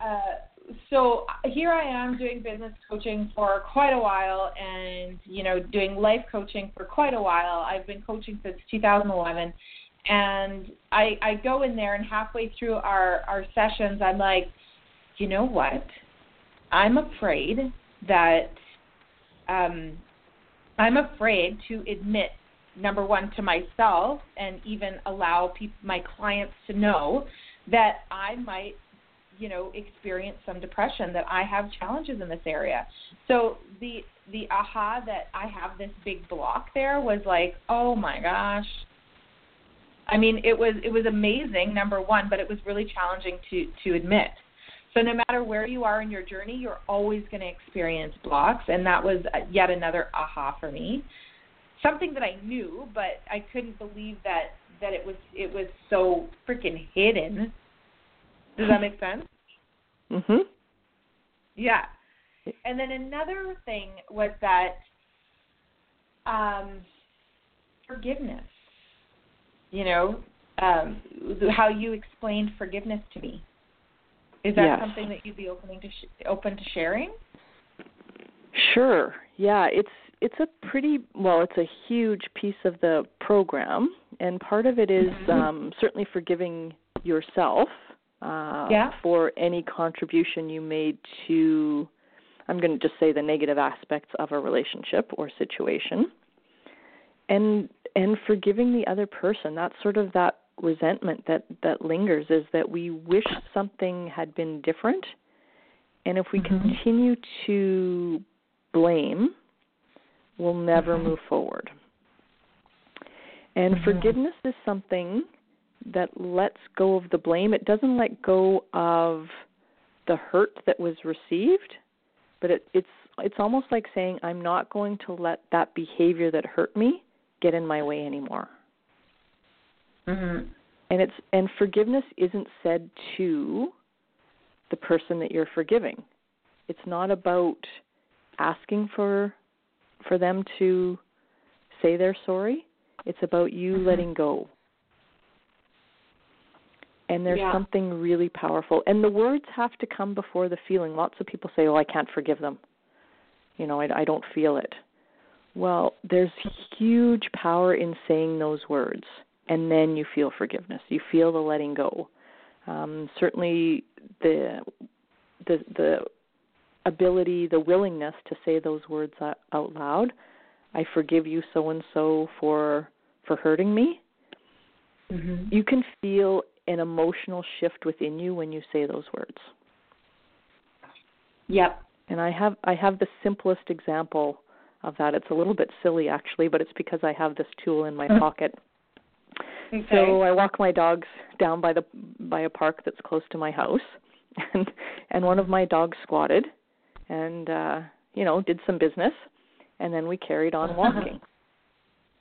uh, so here I am doing business coaching for quite a while, and you know, doing life coaching for quite a while. I've been coaching since two thousand eleven, and I, I go in there, and halfway through our our sessions, I'm like, you know what? I'm afraid that. Um, I'm afraid to admit, number one, to myself, and even allow pe- my clients to know that I might, you know, experience some depression, that I have challenges in this area. So the the aha that I have this big block there was like, oh my gosh. I mean, it was it was amazing, number one, but it was really challenging to to admit. So no matter where you are in your journey, you're always going to experience blocks, and that was yet another aha for me. Something that I knew, but I couldn't believe that, that it was it was so freaking hidden. Does that make sense? Mhm. Yeah. And then another thing was that um, forgiveness. You know, um, how you explained forgiveness to me. Is that yes. something that you'd be opening to sh- open to sharing? Sure. Yeah, it's it's a pretty well, it's a huge piece of the program, and part of it is mm-hmm. um, certainly forgiving yourself uh, yeah. for any contribution you made to. I'm going to just say the negative aspects of a relationship or situation, and and forgiving the other person. That's sort of that. Resentment that, that lingers is that we wish something had been different, and if we mm-hmm. continue to blame, we'll never move forward. And mm-hmm. forgiveness is something that lets go of the blame. It doesn't let go of the hurt that was received, but it, it's it's almost like saying, I'm not going to let that behavior that hurt me get in my way anymore. Mm-hmm. And it's and forgiveness isn't said to the person that you're forgiving. It's not about asking for for them to say they're sorry. It's about you mm-hmm. letting go. And there's yeah. something really powerful. And the words have to come before the feeling. Lots of people say, "Oh, I can't forgive them. You know, I, I don't feel it." Well, there's huge power in saying those words. And then you feel forgiveness. You feel the letting go. Um, certainly, the, the the ability, the willingness to say those words out loud. I forgive you, so and so, for for hurting me. Mm-hmm. You can feel an emotional shift within you when you say those words. Yep. And I have I have the simplest example of that. It's a little bit silly actually, but it's because I have this tool in my mm-hmm. pocket. Okay. So I walk my dogs down by the by a park that's close to my house, and and one of my dogs squatted, and uh, you know did some business, and then we carried on walking.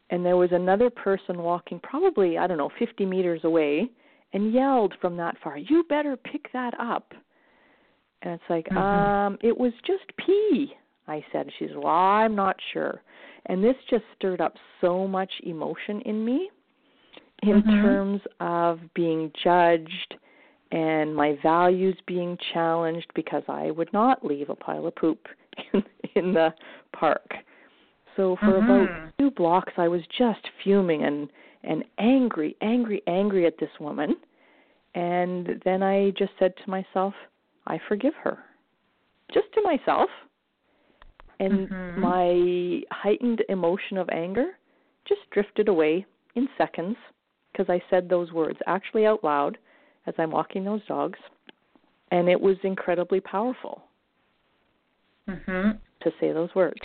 And there was another person walking, probably I don't know fifty meters away, and yelled from not far, "You better pick that up." And it's like, mm-hmm. um, it was just pee, I said. She's, well, I'm not sure. And this just stirred up so much emotion in me in mm-hmm. terms of being judged and my values being challenged because I would not leave a pile of poop in, in the park. So for mm-hmm. about two blocks, I was just fuming and, and angry, angry, angry at this woman. And then I just said to myself, I forgive her, just to myself. And mm-hmm. my heightened emotion of anger just drifted away in seconds because I said those words actually out loud as I'm walking those dogs. And it was incredibly powerful mm-hmm. to say those words.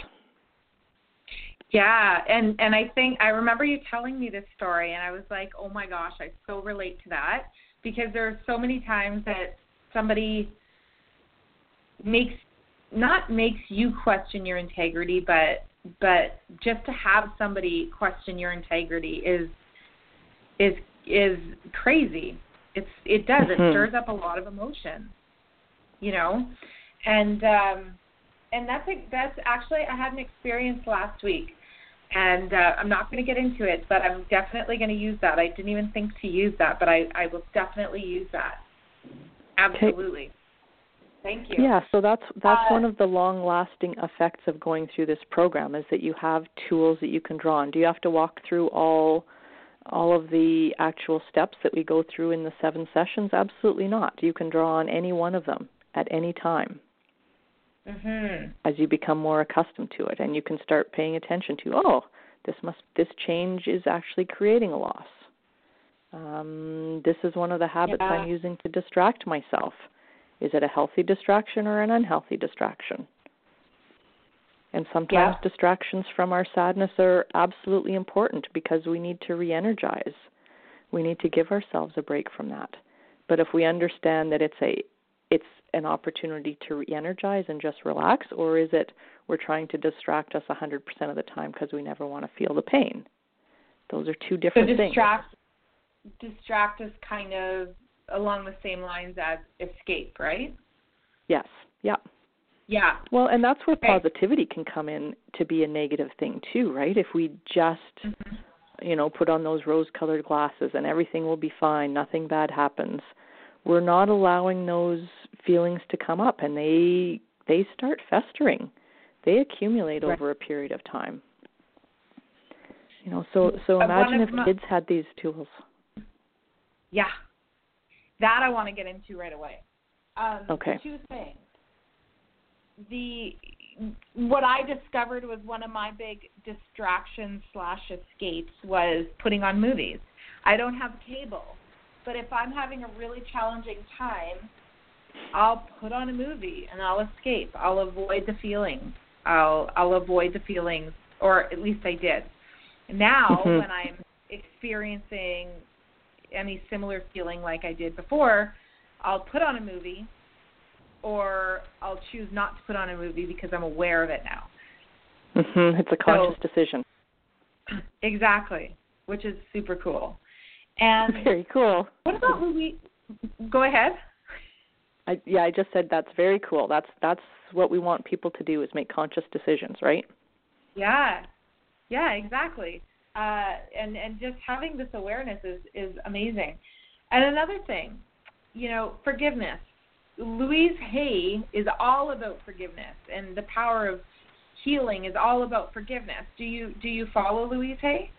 Yeah, and, and I think I remember you telling me this story, and I was like, oh, my gosh, I so relate to that, because there are so many times that somebody makes, not makes you question your integrity, but but just to have somebody question your integrity is is is crazy. It's It does. Mm-hmm. It stirs up a lot of emotion, you know, and um, and that's a, that's actually I had an experience last week. And uh, I'm not going to get into it, but I'm definitely going to use that. I didn't even think to use that, but I, I will definitely use that. Absolutely. Thank you. Yeah, so that's that's uh, one of the long-lasting effects of going through this program is that you have tools that you can draw on. Do you have to walk through all all of the actual steps that we go through in the seven sessions? Absolutely not. You can draw on any one of them at any time. Mm-hmm. As you become more accustomed to it, and you can start paying attention to, oh, this must this change is actually creating a loss. Um, this is one of the habits yeah. I'm using to distract myself. Is it a healthy distraction or an unhealthy distraction? And sometimes yeah. distractions from our sadness are absolutely important because we need to re-energize. We need to give ourselves a break from that. But if we understand that it's a it's an opportunity to re-energize and just relax, or is it we're trying to distract us one hundred percent of the time because we never want to feel the pain? Those are two different so distract, things. Distract is kind of along the same lines as escape, right? Yes. Yeah. Yeah. Well, and that's where okay. positivity can come in to be a negative thing too, right? If we just, mm-hmm. you know, put on those rose-colored glasses and everything will be fine, nothing bad happens, we're not allowing those feelings to come up, and they they start festering. They accumulate right. over a period of time. You know, so so imagine if my, kids had these tools. Yeah. That I want to get into right away. Um, okay. Two things. The what I discovered was one of my big distractions slash escapes was putting on movies. I don't have cable. But if I'm having a really challenging time, I'll put on a movie and I'll escape. I'll avoid the feelings. I'll I'll avoid the feelings, or at least I did. Now, mm-hmm. when I'm experiencing any similar feeling like I did before, I'll put on a movie, or I'll choose not to put on a movie because I'm aware of it now. Mm-hmm. It's a conscious so, decision. Exactly, which is super cool. And very cool. What about Louise? Go ahead. I, yeah, I just said that's very cool. That's that's what we want people to do is make conscious decisions, right? Yeah, yeah, exactly. Uh, and and just having this awareness is, is amazing. And another thing, you know, forgiveness. Louise Hay is all about forgiveness, and the power of healing is all about forgiveness. Do you do you follow Louise Hay?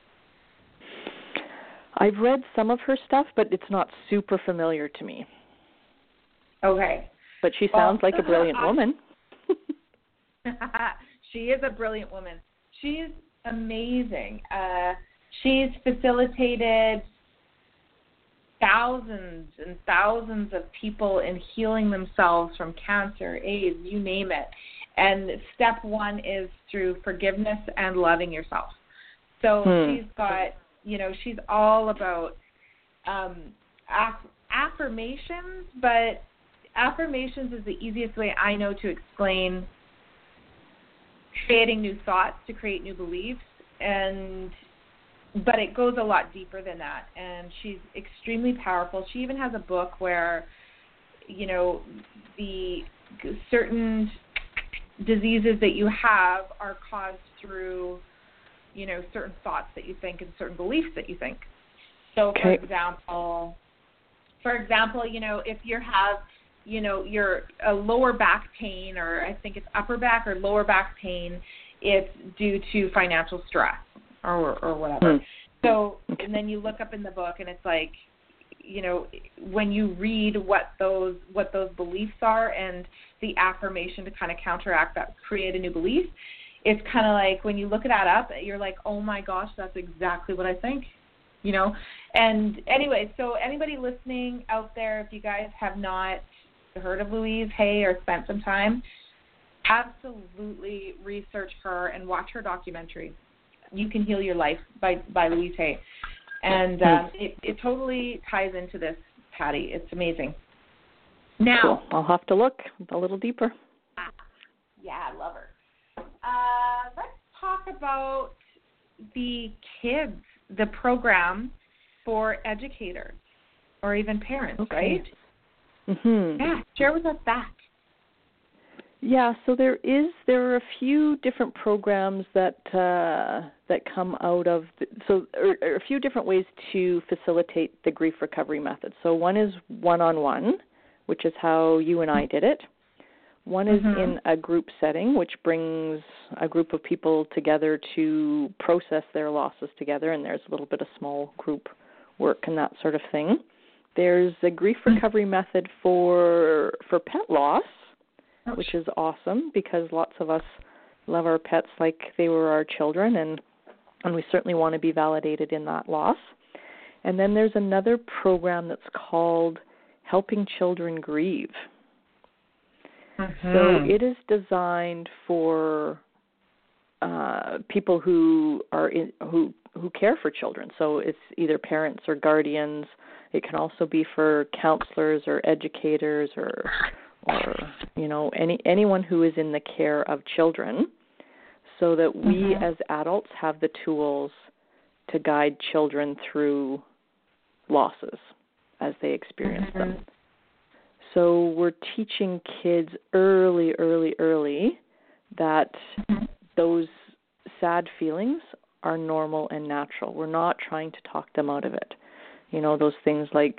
I've read some of her stuff, but it's not super familiar to me. Okay. But she sounds well, like a brilliant I, woman. She is a brilliant woman. She's amazing. Uh, she's facilitated thousands and thousands of people in healing themselves from cancer, AIDS, you name it. And step one is through forgiveness and loving yourself. So hmm. she's got... You know, she's all about um, aff- affirmations, but affirmations is the easiest way I know to explain creating new thoughts to create new beliefs. And but it goes a lot deeper than that. And she's extremely powerful. She even has a book where, you know, the certain diseases that you have are caused through, you know, certain thoughts that you think and certain beliefs that you think. So, for okay. example, for example, you know, if you have, you know, your a lower back pain, or I think it's upper back or lower back pain, it's due to financial stress or or whatever. Mm. So, and then you look up in the book, and it's like, you know, when you read what those what those beliefs are and the affirmation to kind of counteract that, create a new belief, it's kind of like when you look that up, you're like, oh my gosh, that's exactly what I think, you know. And anyway, so anybody listening out there, if you guys have not heard of Louise Hay or spent some time, absolutely research her and watch her documentary, You Can Heal Your Life by, by Louise Hay. And um, it, it totally ties into this, Patti. It's amazing. Now, cool. I'll have to look a little deeper. Yeah, I love her. Uh, let's talk about the kids, the program for educators or even parents, okay. right? Mm-hmm. Yeah, share with us that. Yeah, so there is there are a few different programs that uh, that come out of the, so or, or a few different ways to facilitate the grief recovery method. So one is one-on-one, which is how you and I did it. One is mm-hmm. in a group setting, which brings a group of people together to process their losses together, and there's a little bit of small group work and that sort of thing. There's a grief recovery method for for pet loss, which is awesome because lots of us love our pets like they were our children, and and we certainly want to be validated in that loss. And then there's another program that's called Helping Children Grieve. Mm-hmm. So it is designed for uh, people who are in, who who care for children. So it's either parents or guardians. It can also be for counselors or educators or or you know any anyone who is in the care of children, so that we mm-hmm. as adults have the tools to guide children through losses as they experience mm-hmm. them. So we're teaching kids early, early, early that those sad feelings are normal and natural. We're not trying to talk them out of it. You know, those things like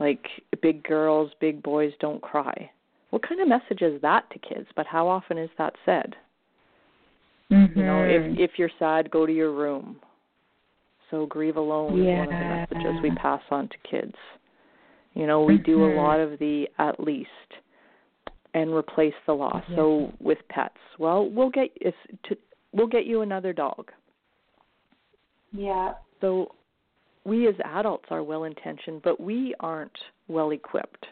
like big girls, big boys don't cry. What kind of message is that to kids? But how often is that said? Mm-hmm. You know, if, if you're sad, go to your room. So grieve alone yeah. is one of the messages we pass on to kids. You know, we do a lot of the at least and replace the loss. Yeah. So with pets, well, we'll get it's to, we'll get you another dog. Yeah. So we as adults are well-intentioned, but we aren't well-equipped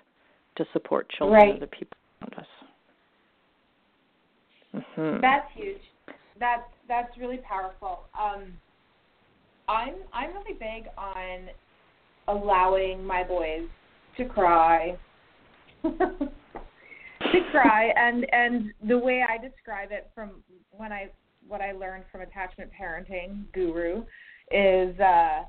to support children right. or the people around us. Mm-hmm. That's huge. That's that's really powerful. Um, I'm I'm really big on allowing my boys to cry to cry and and the way I describe it from when I what I learned from attachment parenting guru is uh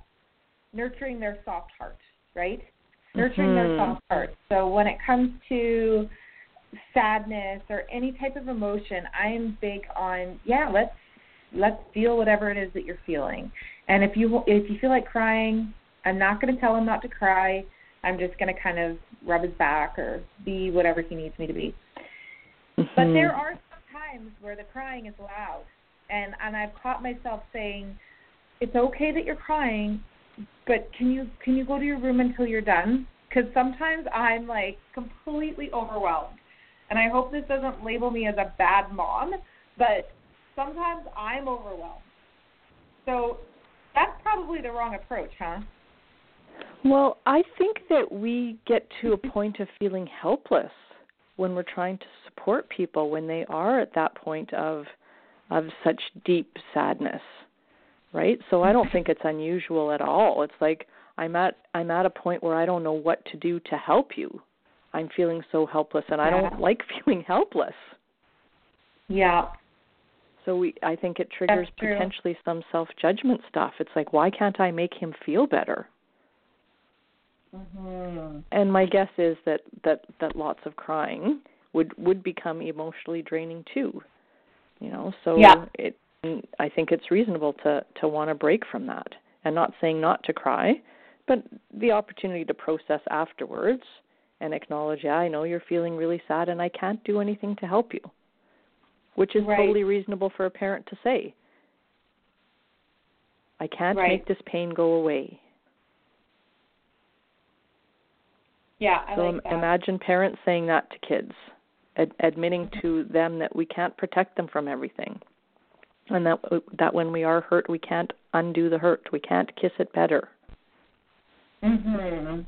nurturing their soft heart, right? Mm-hmm. Nurturing their soft heart. So when it comes to sadness or any type of emotion, I'm big on yeah let's let's feel whatever it is that you're feeling. And if you if you feel like crying, I'm not going to tell him not to cry. I'm just going to kind of rub his back or be whatever he needs me to be. Mm-hmm. But there are some times where the crying is loud. And, and I've caught myself saying, it's okay that you're crying, but can you can you go to your room until you're done? Because sometimes I'm, like, completely overwhelmed. And I hope this doesn't label me as a bad mom, but sometimes I'm overwhelmed. So that's probably the wrong approach, huh? Well, I think that we get to a point of feeling helpless when we're trying to support people when they are at that point of of such deep sadness, right? So I don't think it's unusual at all. It's like I'm at I'm at a point where I don't know what to do to help you. I'm feeling so helpless, and I don't like feeling helpless. Yeah. So we, I think it triggers potentially some self-judgment stuff. It's like, why can't I make him feel better? Mm-hmm. And my guess is that, that, that lots of crying would, would become emotionally draining too. You know, so yeah. it, I think it's reasonable to, to want to break from that. And not saying not to cry, but the opportunity to process afterwards and acknowledge, yeah, I know you're feeling really sad and I can't do anything to help you. Which is right. totally reasonable for a parent to say. I can't right. make this pain go away. Yeah, I so like that. Imagine parents saying that to kids, ad- admitting to them that we can't protect them from everything, and that that when we are hurt, we can't undo the hurt. We can't kiss it better. Mm-hmm.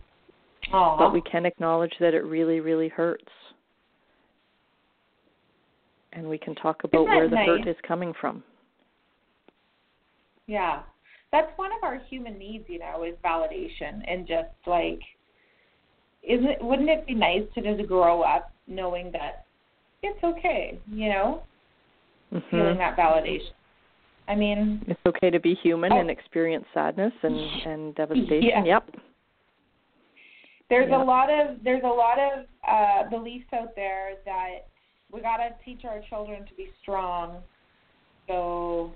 Aww. But we can acknowledge that it really, really hurts. And we can talk about where the nice? hurt is coming from. Yeah. That's one of our human needs, you know, is validation. And just like, isn't it, wouldn't it be nice to just grow up knowing that it's okay, you know, mm-hmm. feeling that validation? I mean. It's okay to be human oh. and experience sadness and, and devastation. Yeah. Yep. There's yep. a lot of, there's a lot of uh, beliefs out there that we got to teach our children to be strong, so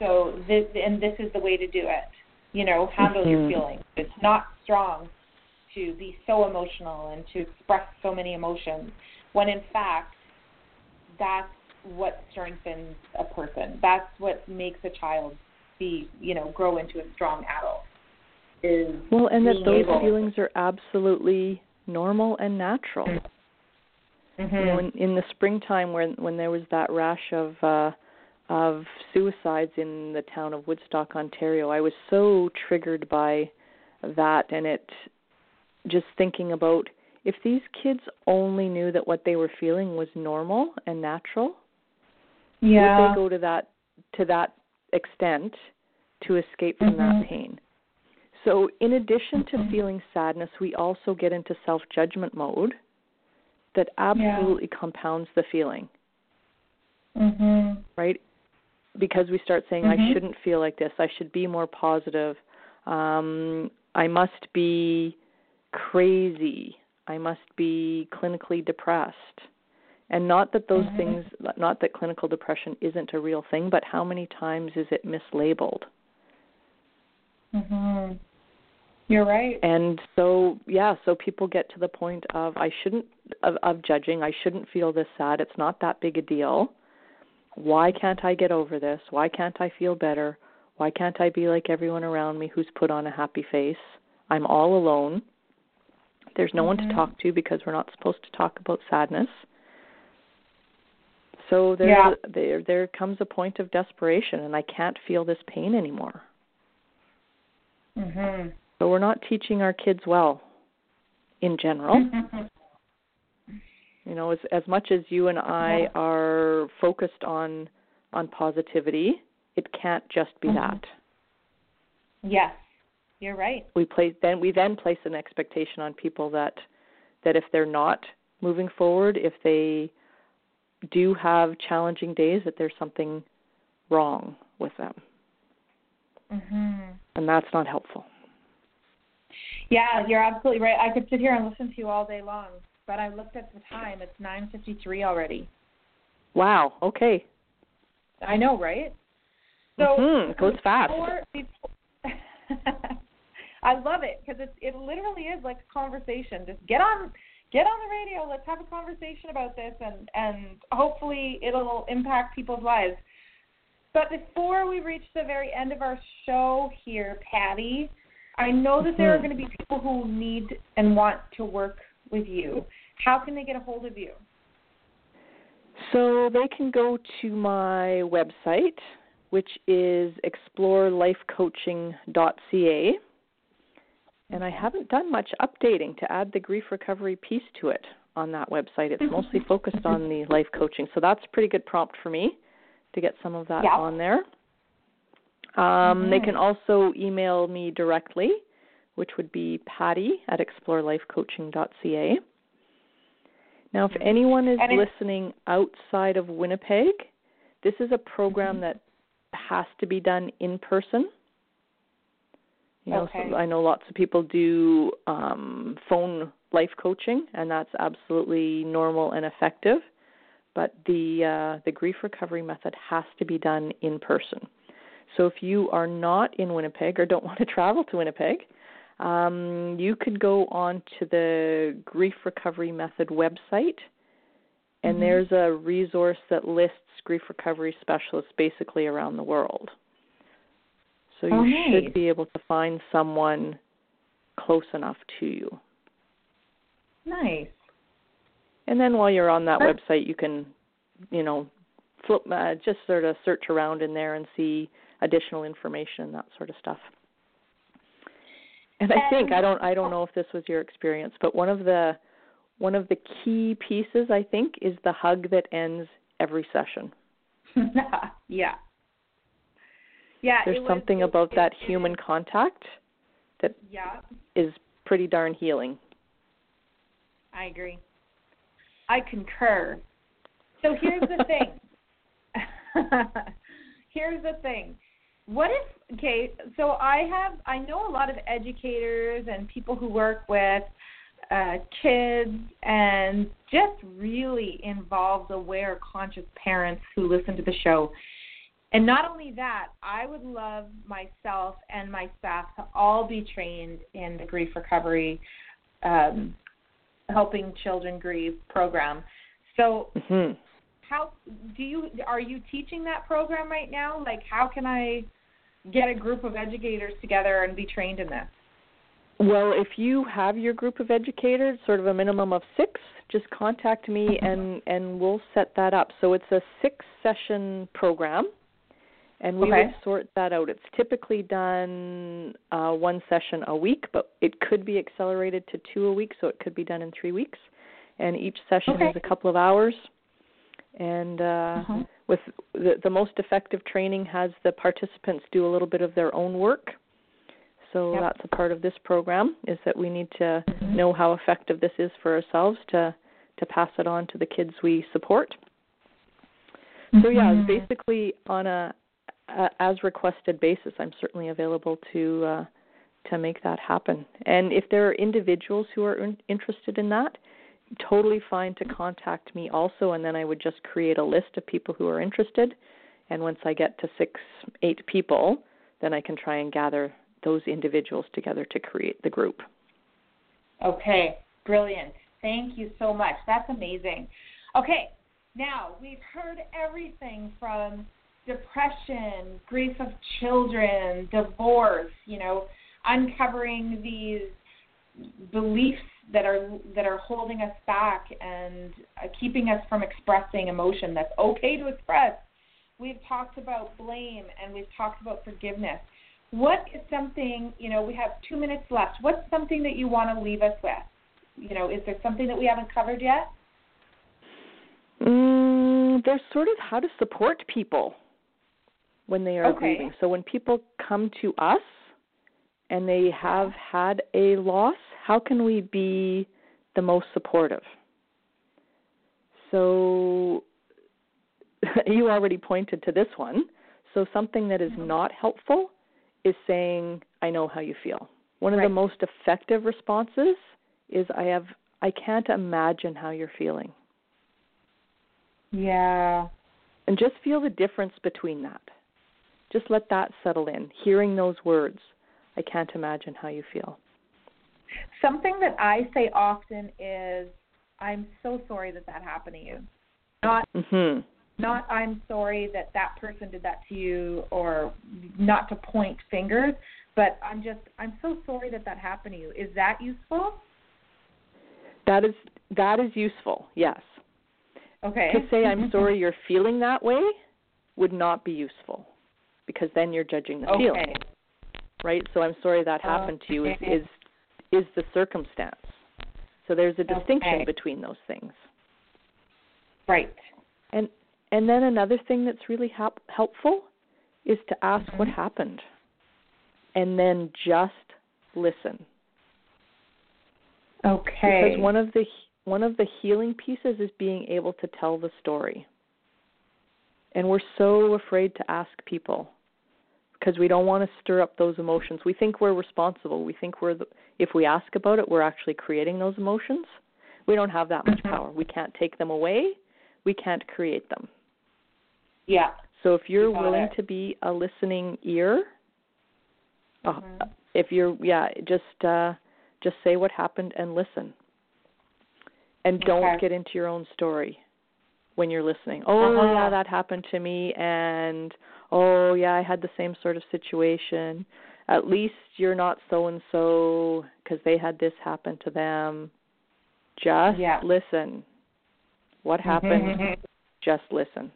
so this and this is the way to do it. You know, handle mm-hmm. your feelings. It's not strong to be so emotional and to express so many emotions, when in fact, that's what strengthens a person. That's what makes a child be, you know, grow into a strong adult. Is well, and that those able. feelings are absolutely normal and natural. Mm-hmm. Mm-hmm. You know, in, in the springtime, when when there was that rash of uh, of suicides in the town of Woodstock, Ontario, I was so triggered by that, and it just thinking about if these kids only knew that what they were feeling was normal and natural, yeah. would they go to that to that extent to escape from mm-hmm. that pain? So, in addition to mm-hmm. feeling sadness, we also get into self-judgment mode. That absolutely yeah. compounds the feeling, mm-hmm. right? Because we start saying, mm-hmm. I shouldn't feel like this. I should be more positive. Um, I must be crazy. I must be clinically depressed. And not that those mm-hmm. things, not that clinical depression isn't a real thing, but how many times is it mislabeled? Mm-hmm. You're right. And so, yeah, so people get to the point of I shouldn't, of, of judging, I shouldn't feel this sad. It's not that big a deal. Why can't I get over this? Why can't I feel better? Why can't I be like everyone around me who's put on a happy face? I'm all alone. There's no mm-hmm. one to talk to because we're not supposed to talk about sadness. So there's yeah. a, there, there comes a point of desperation, and I can't feel this pain anymore. Mm-hmm. So we're not teaching our kids well, in general. You know, as as much as you and I are focused on on positivity, it can't just be mm-hmm. that. Yes, you're right. We place then we then place an expectation on people that that if they're not moving forward, if they do have challenging days, that there's something wrong with them, mm-hmm. and that's not helpful. Yeah, you're absolutely right. I could sit here and listen to you all day long, but I looked at the time. It's nine fifty-three already. Wow, okay. I know, right? So mm-hmm. it goes fast. Before, before I love it because it, it literally is like a conversation. Just get on get on the radio. Let's have a conversation about this, and, and hopefully it'll impact people's lives. But before we reach the very end of our show here, Patti, I know that there are going to be people who need and want to work with you. How can they get a hold of you? So they can go to my website, which is explore life coaching dot c a. And I haven't done much updating to add the grief recovery piece to it on that website. It's mostly focused on the life coaching. So that's a pretty good prompt for me to get some of that yeah. on there. Um, mm-hmm. They can also email me directly, which would be Patti at explore life coaching dot c a. Now, if anyone is listening outside of Winnipeg, This is a program that has to be done in person. You know, okay. so I know lots of people do um, phone life coaching, and that's absolutely normal and effective. But the uh, the grief recovery method has to be done in person. So if you are not in Winnipeg or don't want to travel to Winnipeg, um, you could go on to the Grief Recovery Method website, and mm-hmm. there's a resource that lists grief recovery specialists basically around the world. So you okay. should be able to find someone close enough to you. Nice. And then while you're on that That's... website, you can, you know, flip, uh, just sort of search around in there and see additional information and that sort of stuff. And I think I don't I don't know if this was your experience, but one of the one of the key pieces I think is the hug that ends every session. yeah. Yeah, there's was, something it, about it, that it, human it, contact that yeah. is pretty darn healing. I agree. I concur. So here's the thing. here's the thing. What if, okay, so I have, I know a lot of educators and people who work with uh, kids and just really involved, aware, conscious parents who listen to the show. And not only that, I would love myself and my staff to all be trained in the Grief Recovery, um, Helping Children Grieve program. So mm-hmm. how do you, are you teaching that program right now? Like, how can I get a group of educators together and be trained in this? Well, if you have your group of educators, sort of a minimum of six, just contact me and, and we'll set that up. So it's a six-session program. And we okay. would sort that out. It's typically done uh, one session a week, but it could be accelerated to two a week, so it could be done in three weeks. And each session okay. is a couple of hours. And uh, uh-huh. with the, the most effective training has the participants do a little bit of their own work. So yep. that's a part of this program, is that we need to mm-hmm. know how effective this is for ourselves to, to pass it on to the kids we support. Mm-hmm. So, yeah, it's basically on a... Uh, as requested basis. I'm certainly available to uh, to make that happen. And if there are individuals who are in- interested in that, totally fine to contact me also, and then I would just create a list of people who are interested. And once I get to six, eight people, then I can try and gather those individuals together to create the group. Okay, brilliant. Thank you so much. That's amazing. Okay, now we've heard everything from depression, grief of children, divorce, you know, uncovering these beliefs that are that are holding us back and uh, keeping us from expressing emotion that's okay to express. We've talked about blame and we've talked about forgiveness. What is something, you know, we have two minutes left. What's something that you want to leave us with? You know, is there something that we haven't covered yet? Mm, there's sort of how to support people when they are okay. grieving. So when people come to us and they have had a loss, how can we be the most supportive? So you already pointed to this one. So something that is not helpful is saying, I know how you feel. One of right. the most effective responses is I have, I can't imagine how you're feeling. Yeah. And just feel the difference between that. Just let that settle in. Hearing those words, I can't imagine how you feel. Something that I say often is, I'm so sorry that that happened to you. Not, mm-hmm. not I'm sorry that that person did that to you, or not to point fingers, but I'm just, I'm so sorry that that happened to you. Is that useful? That is, that is useful, yes. Okay. To say, I'm sorry you're feeling that way would not be useful, because then you're judging the okay. feeling, right? So I'm sorry that happened okay. to you is, is is the circumstance. So there's a distinction okay. between those things. Right. And and then another thing that's really hap- helpful is to ask mm-hmm. what happened, and then just listen. Okay. Because one of the... One of the healing pieces is being able to tell the story. And we're so afraid to ask people because we don't want to stir up those emotions. We think we're responsible. We think we're the, if we ask about it, we're actually creating those emotions. We don't have that much power. We can't take them away. We can't create them. Yeah. So if you're willing it. to be a listening ear, mm-hmm. oh, if you're, yeah, just uh, just say what happened and listen. And don't okay. get into your own story when you're listening. Oh, uh-huh. yeah, that happened to me, and oh, yeah, I had the same sort of situation. At least you're not so-and-so because they had this happen to them. Just yeah. listen. What happened? Just listen.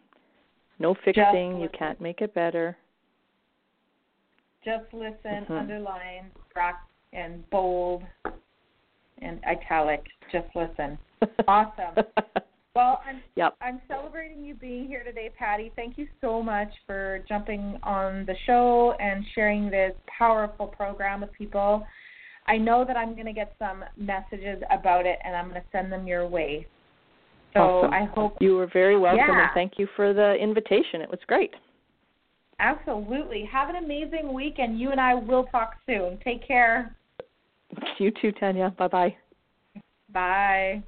No fixing. Listen. You can't make it better. Just listen, mm-hmm. underline, rock, and bold, and italic. Just listen. Awesome. Well, I'm, yep. I'm celebrating you being here today, Patti. Thank you so much for jumping on the show and sharing this powerful program with people. I know that I'm going to get some messages about it, and I'm going to send them your way. So awesome. I hope you were very welcome, yeah. and thank you for the invitation. It was great. Absolutely. Have an amazing week, and you and I will talk soon. Take care. You too, Tanya. Bye-bye. Bye.